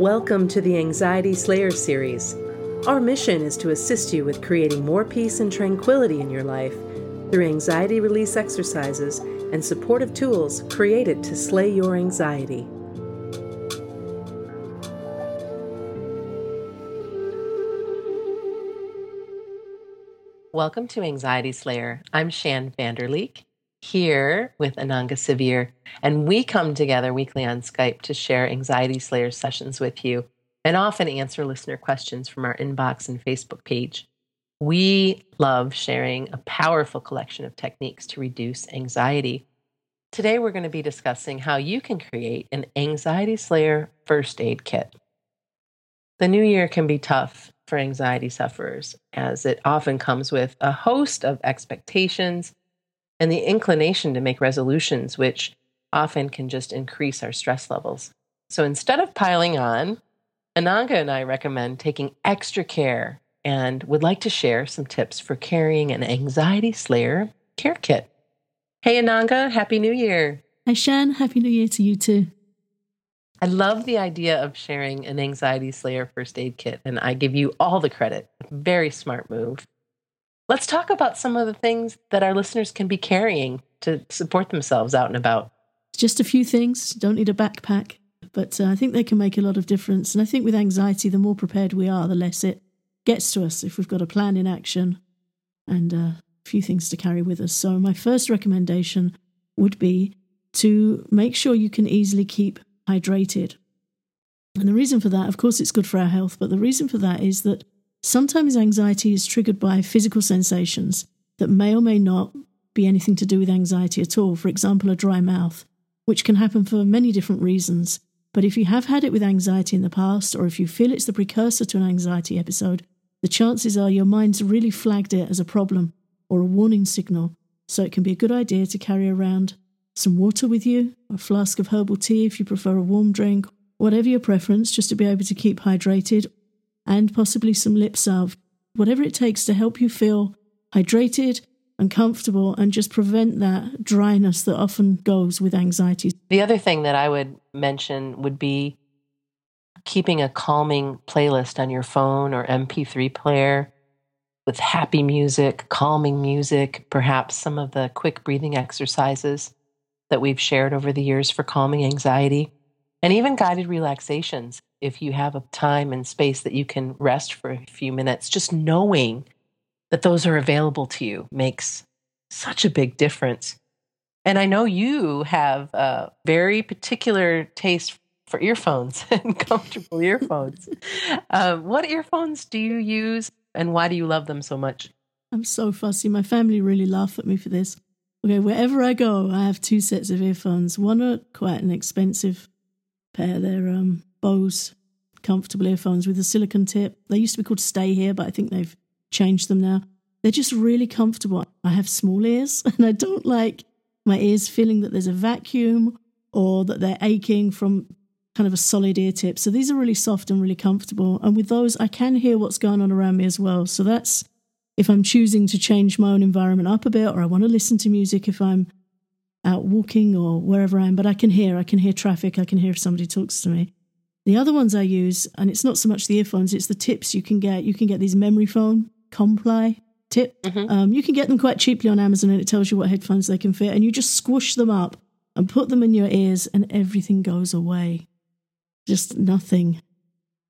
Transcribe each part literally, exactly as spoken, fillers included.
Welcome to the Anxiety Slayer series. Our mission is to assist you with creating more peace and tranquility in your life through anxiety release exercises and supportive tools created to slay your anxiety. Welcome to Anxiety Slayer. I'm Shann Vanderleek, here with Ananga Sevier, and we come together weekly on Skype to share Anxiety Slayer sessions with you and often answer listener questions from our inbox and Facebook page. We love sharing a powerful collection of techniques to reduce anxiety. Today, we're going to be discussing how you can create an Anxiety Slayer first aid kit. The new year can be tough for anxiety sufferers, as it often comes with a host of expectations and the inclination to make resolutions, which often can just increase our stress levels. So instead of piling on, Ananga and I recommend taking extra care and would like to share some tips for carrying an Anxiety Slayer care kit. Hey, Ananga, Happy New Year. Hi, Shann. Happy New Year to you too. I love the idea of sharing an Anxiety Slayer first aid kit, and I give you all the credit. Very smart move. Let's talk about some of the things that our listeners can be carrying to support themselves out and about. Just a few things. Don't need a backpack, but uh, I think they can make a lot of difference. And I think with anxiety, the more prepared we are, the less it gets to us if we've got a plan in action and uh, a few things to carry with us. So my first recommendation would be to make sure you can easily keep hydrated. And the reason for that, of course, it's good for our health, but the reason for that is that sometimes anxiety is triggered by physical sensations that may or may not be anything to do with anxiety at all. For example, a dry mouth, which can happen for many different reasons. But if you have had it with anxiety in the past, or if you feel it's the precursor to an anxiety episode, the chances are your mind's really flagged it as a problem or a warning signal. So it can be a good idea to carry around some water with you, a flask of herbal tea if you prefer a warm drink, whatever your preference, just to be able to keep hydrated, and possibly some lip salve, whatever it takes to help you feel hydrated and comfortable and just prevent that dryness that often goes with anxiety. The other thing that I would mention would be keeping a calming playlist on your phone or M P three player with happy music, calming music, perhaps some of the quick breathing exercises that we've shared over the years for calming anxiety, and even guided relaxations. If you have a time and space that you can rest for a few minutes, just knowing that those are available to you makes such a big difference. And I know you have a very particular taste for earphones and comfortable earphones. Uh, what earphones do you use and why do you love them so much? I'm so fussy. My family really laugh at me for this. Okay, wherever I go, I have two sets of earphones. One are quite an expensive pair. They're um, Bose comfortable earphones with a silicone tip. They used to be called Stay Here, but I think they've changed them now. They're just really comfortable. I have small ears and I don't like my ears feeling that there's a vacuum or that they're aching from kind of a solid ear tip. So these are really soft and really comfortable. And with those, I can hear what's going on around me as well. So that's if I'm choosing to change my own environment up a bit, or I want to listen to music if I'm out walking or wherever I am, but I can hear, I can hear traffic. I can hear if somebody talks to me. The other ones I use, and it's not so much the earphones, it's the tips you can get. You can get these memory foam, Comply tip. Mm-hmm. Um, you can get them quite cheaply on Amazon and it tells you what headphones they can fit. And you just squish them up and put them in your ears and everything goes away. Just nothing.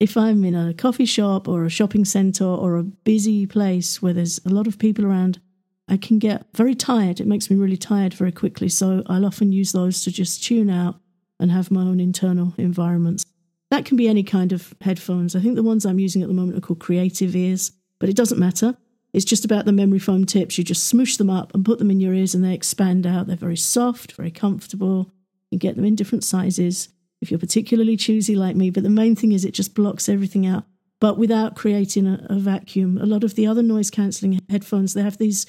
If I'm in a coffee shop or a shopping centre or a busy place where there's a lot of people around, I can get very tired. It makes me really tired very quickly. So I'll often use those to just tune out and have my own internal environments. That can be any kind of headphones. I think the ones I'm using at the moment are called Creative Ears, but it doesn't matter. It's just about the memory foam tips. You just smoosh them up and put them in your ears and they expand out. They're very soft, very comfortable. You can get them in different sizes if you're particularly choosy like me. But the main thing is it just blocks everything out, but without creating a, a vacuum. A lot of the other noise-cancelling headphones, they have these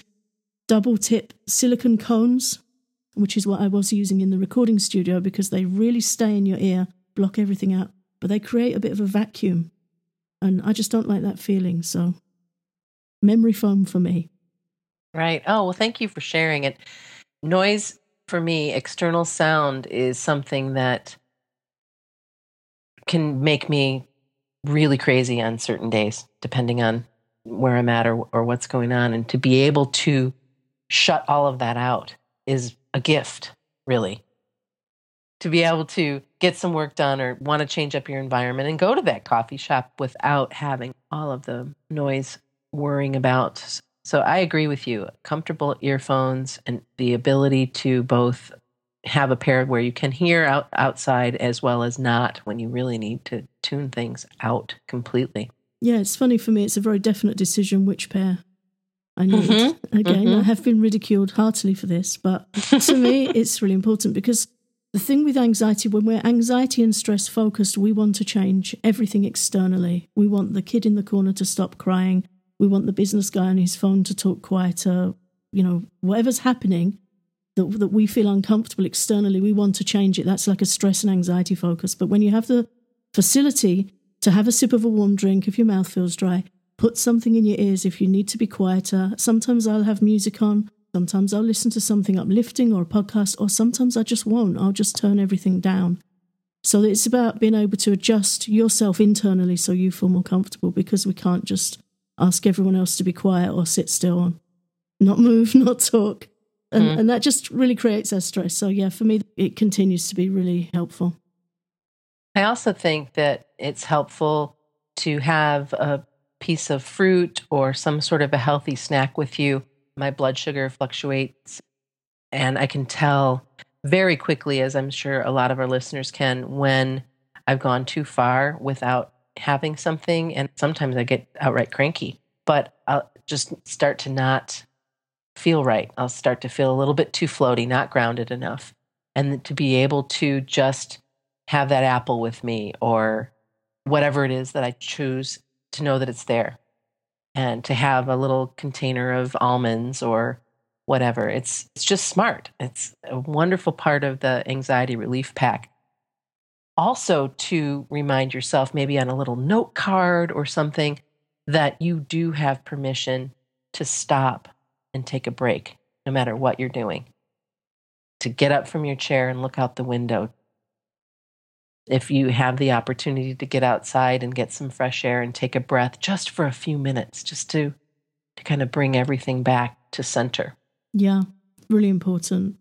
double-tip silicone cones, which is what I was using in the recording studio because they really stay in your ear, block everything out. But they create a bit of a vacuum. And I just don't like that feeling. So memory foam for me. Right. Oh, well, thank you for sharing it. Noise for me, external sound, is something that can make me really crazy on certain days, depending on where I'm at or, or what's going on. And to be able to shut all of that out is a gift, really. To be able to get some work done or want to change up your environment and go to that coffee shop without having all of the noise worrying about. So I agree with you. Comfortable earphones and the ability to both have a pair where you can hear out, outside as well as not, when you really need to tune things out completely. Yeah, it's funny for me. It's a very definite decision which pair I need. Mm-hmm. Again, mm-hmm. I have been ridiculed heartily for this, but to me, it's really important because the thing with anxiety, when we're anxiety and stress focused, we want to change everything externally. We want the kid in the corner to stop crying. We want the business guy on his phone to talk quieter. You know, whatever's happening that, that we feel uncomfortable externally, we want to change it. That's like a stress and anxiety focus. But when you have the facility to have a sip of a warm drink if your mouth feels dry, put something in your ears if you need to be quieter. Sometimes I'll have music on. Sometimes I'll listen to something uplifting or a podcast, or sometimes I just won't. I'll just turn everything down. So it's about being able to adjust yourself internally so you feel more comfortable, because we can't just ask everyone else to be quiet or sit still and not move, not talk. And, mm. and that just really creates our stress. So yeah, for me, it continues to be really helpful. I also think that it's helpful to have a piece of fruit or some sort of a healthy snack with you. My blood sugar fluctuates, and I can tell very quickly, as I'm sure a lot of our listeners can, when I've gone too far without having something. And sometimes I get outright cranky, but I'll just start to not feel right. I'll start to feel a little bit too floaty, not grounded enough. And to be able to just have that apple with me or whatever it is that I choose, to know that it's there. And to have a little container of almonds or whatever. It's it's just smart. It's a wonderful part of the anxiety relief pack. Also to remind yourself, maybe on a little note card or something, that you do have permission to stop and take a break, no matter what you're doing. To get up from your chair and look out the window. If you have the opportunity to get outside and get some fresh air and take a breath just for a few minutes, just to, to kind of bring everything back to center. Yeah, really important.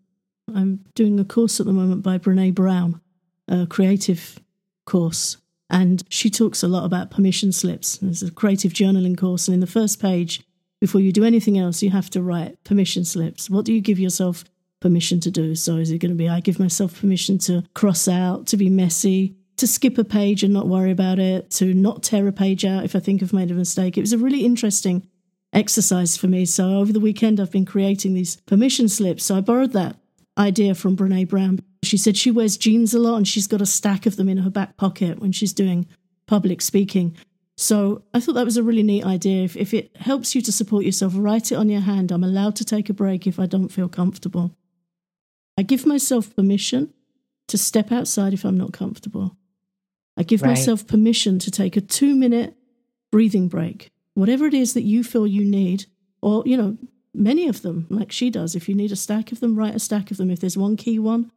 I'm doing a course at the moment by Brené Brown, a creative course, and she talks a lot about permission slips. It's a creative journaling course, and in the first page, before you do anything else, you have to write permission slips. What do you give yourself permission to do? So is it going to be, I give myself permission to cross out, to be messy, to skip a page and not worry about it, to not tear a page out if I think I've made a mistake. It was a really interesting exercise for me. So over the weekend, I've been creating these permission slips. So I borrowed that idea from Brené Brown. She said she wears jeans a lot and she's got a stack of them in her back pocket when she's doing public speaking. So I thought that was a really neat idea. If, if it helps you to support yourself, write it on your hand. I'm allowed to take a break if I don't feel comfortable. I give myself permission to step outside if I'm not comfortable. I give right. myself permission to take a two-minute breathing break. Whatever it is that you feel you need, or, you know, many of them, like she does. If you need a stack of them, write a stack of them. If there's one key one,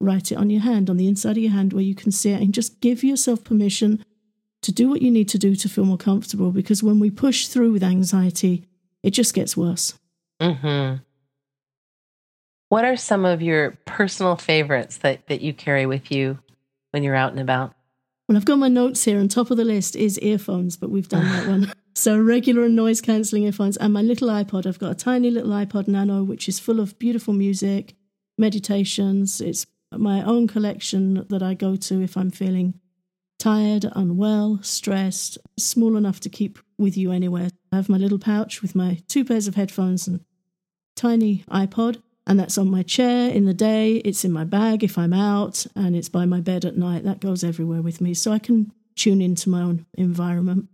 write it on your hand, on the inside of your hand where you can see it, and just give yourself permission to do what you need to do to feel more comfortable, because when we push through with anxiety, it just gets worse. Mm-hmm. What are some of your personal favorites that, that you carry with you when you're out and about? Well, I've got my notes here, and top of the list is earphones, but we've done that one. So regular and noise-cancelling earphones, and my little iPod. I've got a tiny little iPod Nano, which is full of beautiful music, meditations. It's my own collection that I go to if I'm feeling tired, unwell, stressed, small enough to keep with you anywhere. I have my little pouch with my two pairs of headphones and tiny iPod. And that's on my chair in the day, it's in my bag if I'm out, and it's by my bed at night. That goes everywhere with me, so I can tune into my own environment.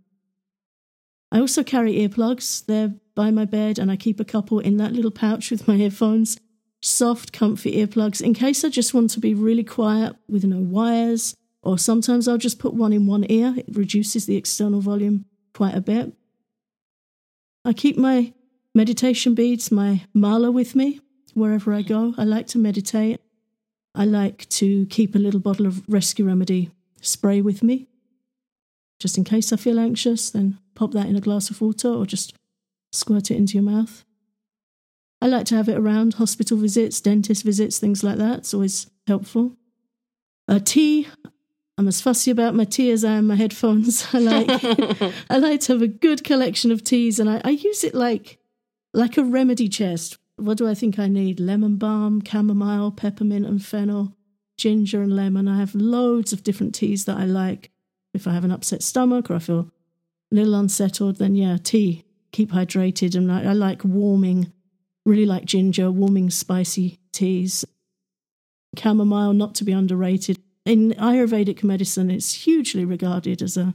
I also carry earplugs. They're by my bed, and I keep a couple in that little pouch with my earphones. Soft, comfy earplugs, in case I just want to be really quiet with no wires, or sometimes I'll just put one in one ear. It reduces the external volume quite a bit. I keep my meditation beads, my mala, with me. Wherever I go, I like to meditate. I like to keep a little bottle of rescue remedy spray with me. Just in case I feel anxious, then pop that in a glass of water or just squirt it into your mouth. I like to have it around hospital visits, dentist visits, things like that. It's always helpful. Uh, tea. I'm as fussy about my tea as I am my headphones. I like I like to have a good collection of teas, and I, I use it like like a remedy chest. What do I think I need? Lemon balm, chamomile, peppermint and fennel, ginger and lemon. I have loads of different teas that I like. If I have an upset stomach or I feel a little unsettled, then yeah, tea. Keep hydrated. And I, I like warming, really like ginger, warming spicy teas. Chamomile, not to be underrated. In Ayurvedic medicine, it's hugely regarded as a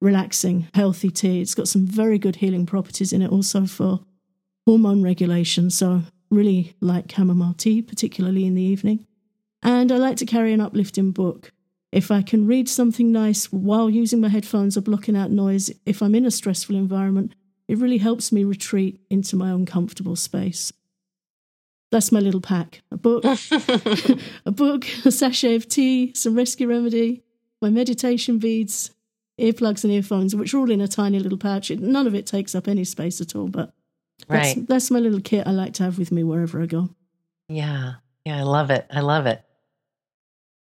relaxing, healthy tea. It's got some very good healing properties in it also for hormone regulation. So really like chamomile tea, particularly in the evening. And I like to carry an uplifting book. If I can read something nice while using my headphones or blocking out noise, if I'm in a stressful environment, it really helps me retreat into my own comfortable space. That's my little pack. A book, a book, a sachet of tea, some rescue remedy, my meditation beads, earplugs and earphones, which are all in a tiny little pouch. None of it takes up any space at all, but that's, right. that's my little kit I like to have with me wherever I go. Yeah. Yeah, I love it. I love it.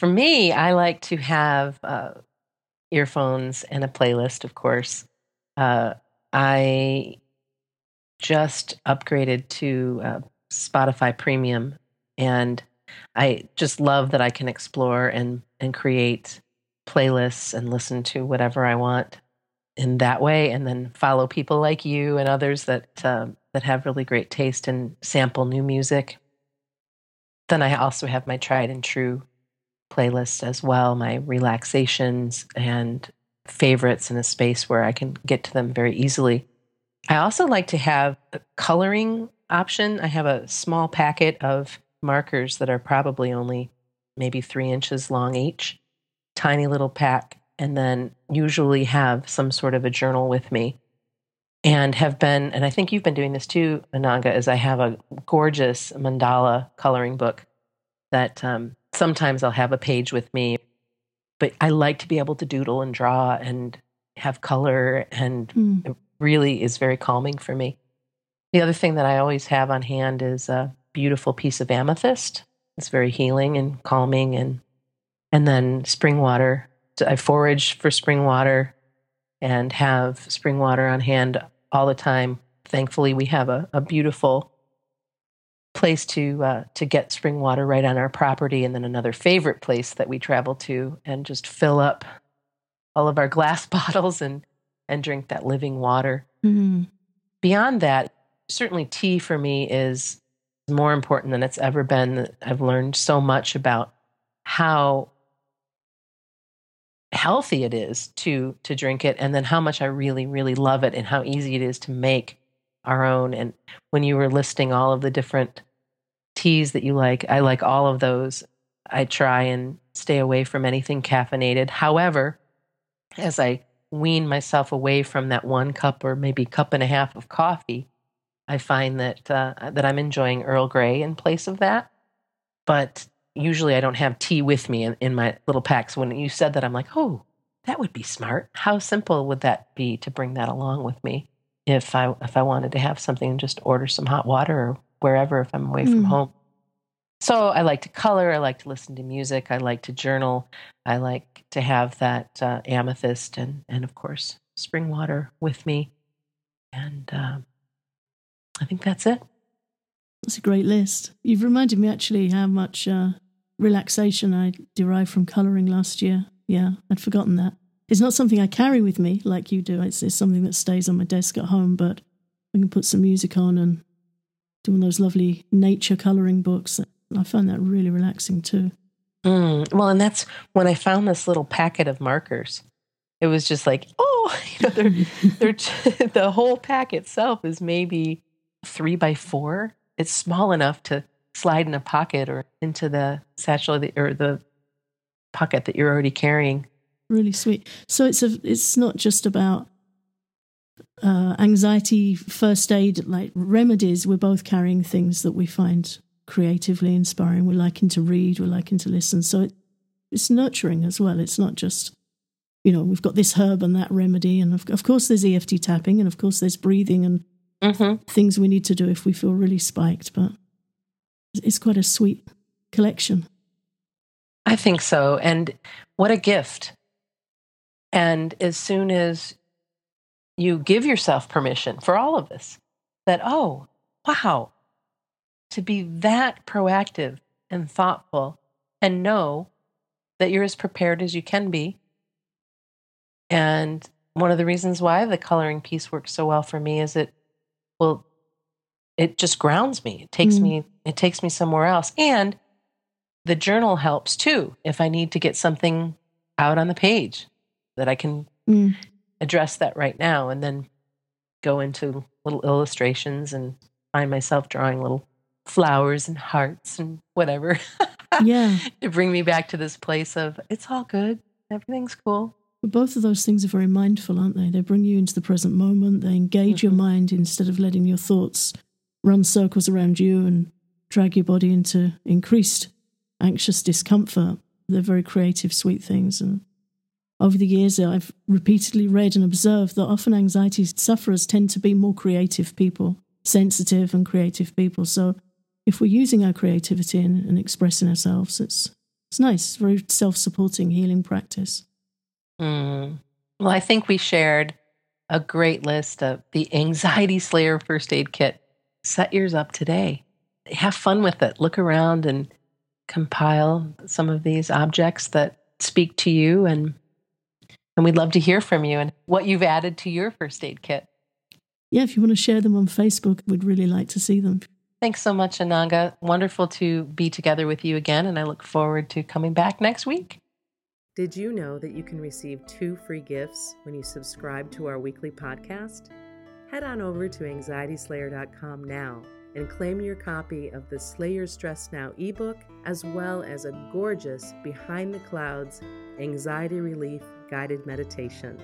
For me, I like to have uh, earphones and a playlist, of course. Uh, I just upgraded to uh, Spotify Premium, and I just love that I can explore and, and create playlists and listen to whatever I want in that way, and then follow people like you and others that uh, that have really great taste and sample new music. Then I also have my tried and true playlist as well, my relaxations and favorites in a space where I can get to them very easily. I also like to have a coloring option. I have a small packet of markers that are probably only maybe three inches long each, tiny little pack, and then usually have some sort of a journal with me. And have been, and I think you've been doing this too, Ananga, is I have a gorgeous mandala coloring book that um, sometimes I'll have a page with me. But I like to be able to doodle and draw and have color, and mm. it really is very calming for me. The other thing that I always have on hand is a beautiful piece of amethyst. It's very healing and calming, and and then spring water. So I forage for spring water and have spring water on hand all the time. Thankfully, we have a, a beautiful place to uh, to get spring water right on our property, and then another favorite place that we travel to and just fill up all of our glass bottles and, and drink that living water. Mm-hmm. Beyond that, certainly tea for me is more important than it's ever been. I've learned so much about how healthy it is to to drink it, and then how much I really, really love it and how easy it is to make our own. And when you were listing all of the different teas that you like, I like all of those. I try and stay away from anything caffeinated. However, as I wean myself away from that one cup or maybe cup and a half of coffee, I find that uh, that I'm enjoying Earl Grey in place of that. But usually I don't have tea with me in, in my little packs. When you said that, I'm like, oh, that would be smart. How simple would that be to bring that along with me? If I if I wanted to have something, just order some hot water or wherever if I'm away mm. from home. So I like to color. I like to listen to music. I like to journal. I like to have that uh, amethyst and, and, of course, spring water with me. And uh, I think that's it. That's a great list. You've reminded me, actually, how much uh, relaxation I derived from colouring last year. Yeah, I'd forgotten that. It's not something I carry with me like you do. It's, it's something that stays on my desk at home, but I can put some music on and do one of those lovely nature colouring books. I find that really relaxing too. Mm, well, and that's when I found this little packet of markers. It was just like, oh, you know, they're, they're, the whole pack itself is maybe three by four. It's small enough to slide in a pocket or into the satchel that, or the pocket that you're already carrying. Really sweet. So it's a, it's not just about uh, anxiety, first aid, like remedies. We're both carrying things that we find creatively inspiring. We're liking to read. We're liking to listen. So it, it's nurturing as well. It's not just, you know, we've got this herb and that remedy. And of, of course, there's E F T tapping, and of course, there's breathing and mm-hmm. things we need to do if we feel really spiked. But it's quite a sweet collection. I think so. And what a gift. And as soon as you give yourself permission for all of this, that, oh, wow, to be that proactive and thoughtful and know that you're as prepared as you can be. And one of the reasons why the coloring piece works so well for me is it, well, it just grounds me. It takes mm-hmm. me, it takes me somewhere else. And the journal helps too, if I need to get something out on the page that I can mm. address that right now, and then go into little illustrations and find myself drawing little flowers and hearts and whatever. Yeah. To bring me back to this place of, it's all good. Everything's cool. But both of those things are very mindful, aren't they? They bring you into the present moment. They engage mm-hmm. your mind instead of letting your thoughts run circles around you and drag your body into increased anxious discomfort. They're very creative, sweet things. And over the years, I've repeatedly read and observed that often anxiety sufferers tend to be more creative people, sensitive and creative people. So if we're using our creativity and, and expressing ourselves, it's it's nice. It's very self-supporting, healing practice. Mm. Well, I think we shared a great list of the Anxiety Slayer First Aid Kit. Set yours up today. Have fun with it. Look around and compile some of these objects that speak to you, and and we'd love to hear from you and what you've added to your first aid kit. Yeah, if you want to share them on Facebook, we'd really like to see them. Thanks so much, Ananga. Wonderful to be together with you again, and I look forward to coming back next week. Did you know that you can receive two free gifts when you subscribe to our weekly podcast? Head on over to anxiety slayer dot com now and claim your copy of the Slayer Stress Now ebook, as well as a gorgeous Behind the Clouds Anxiety Relief Guided Meditation.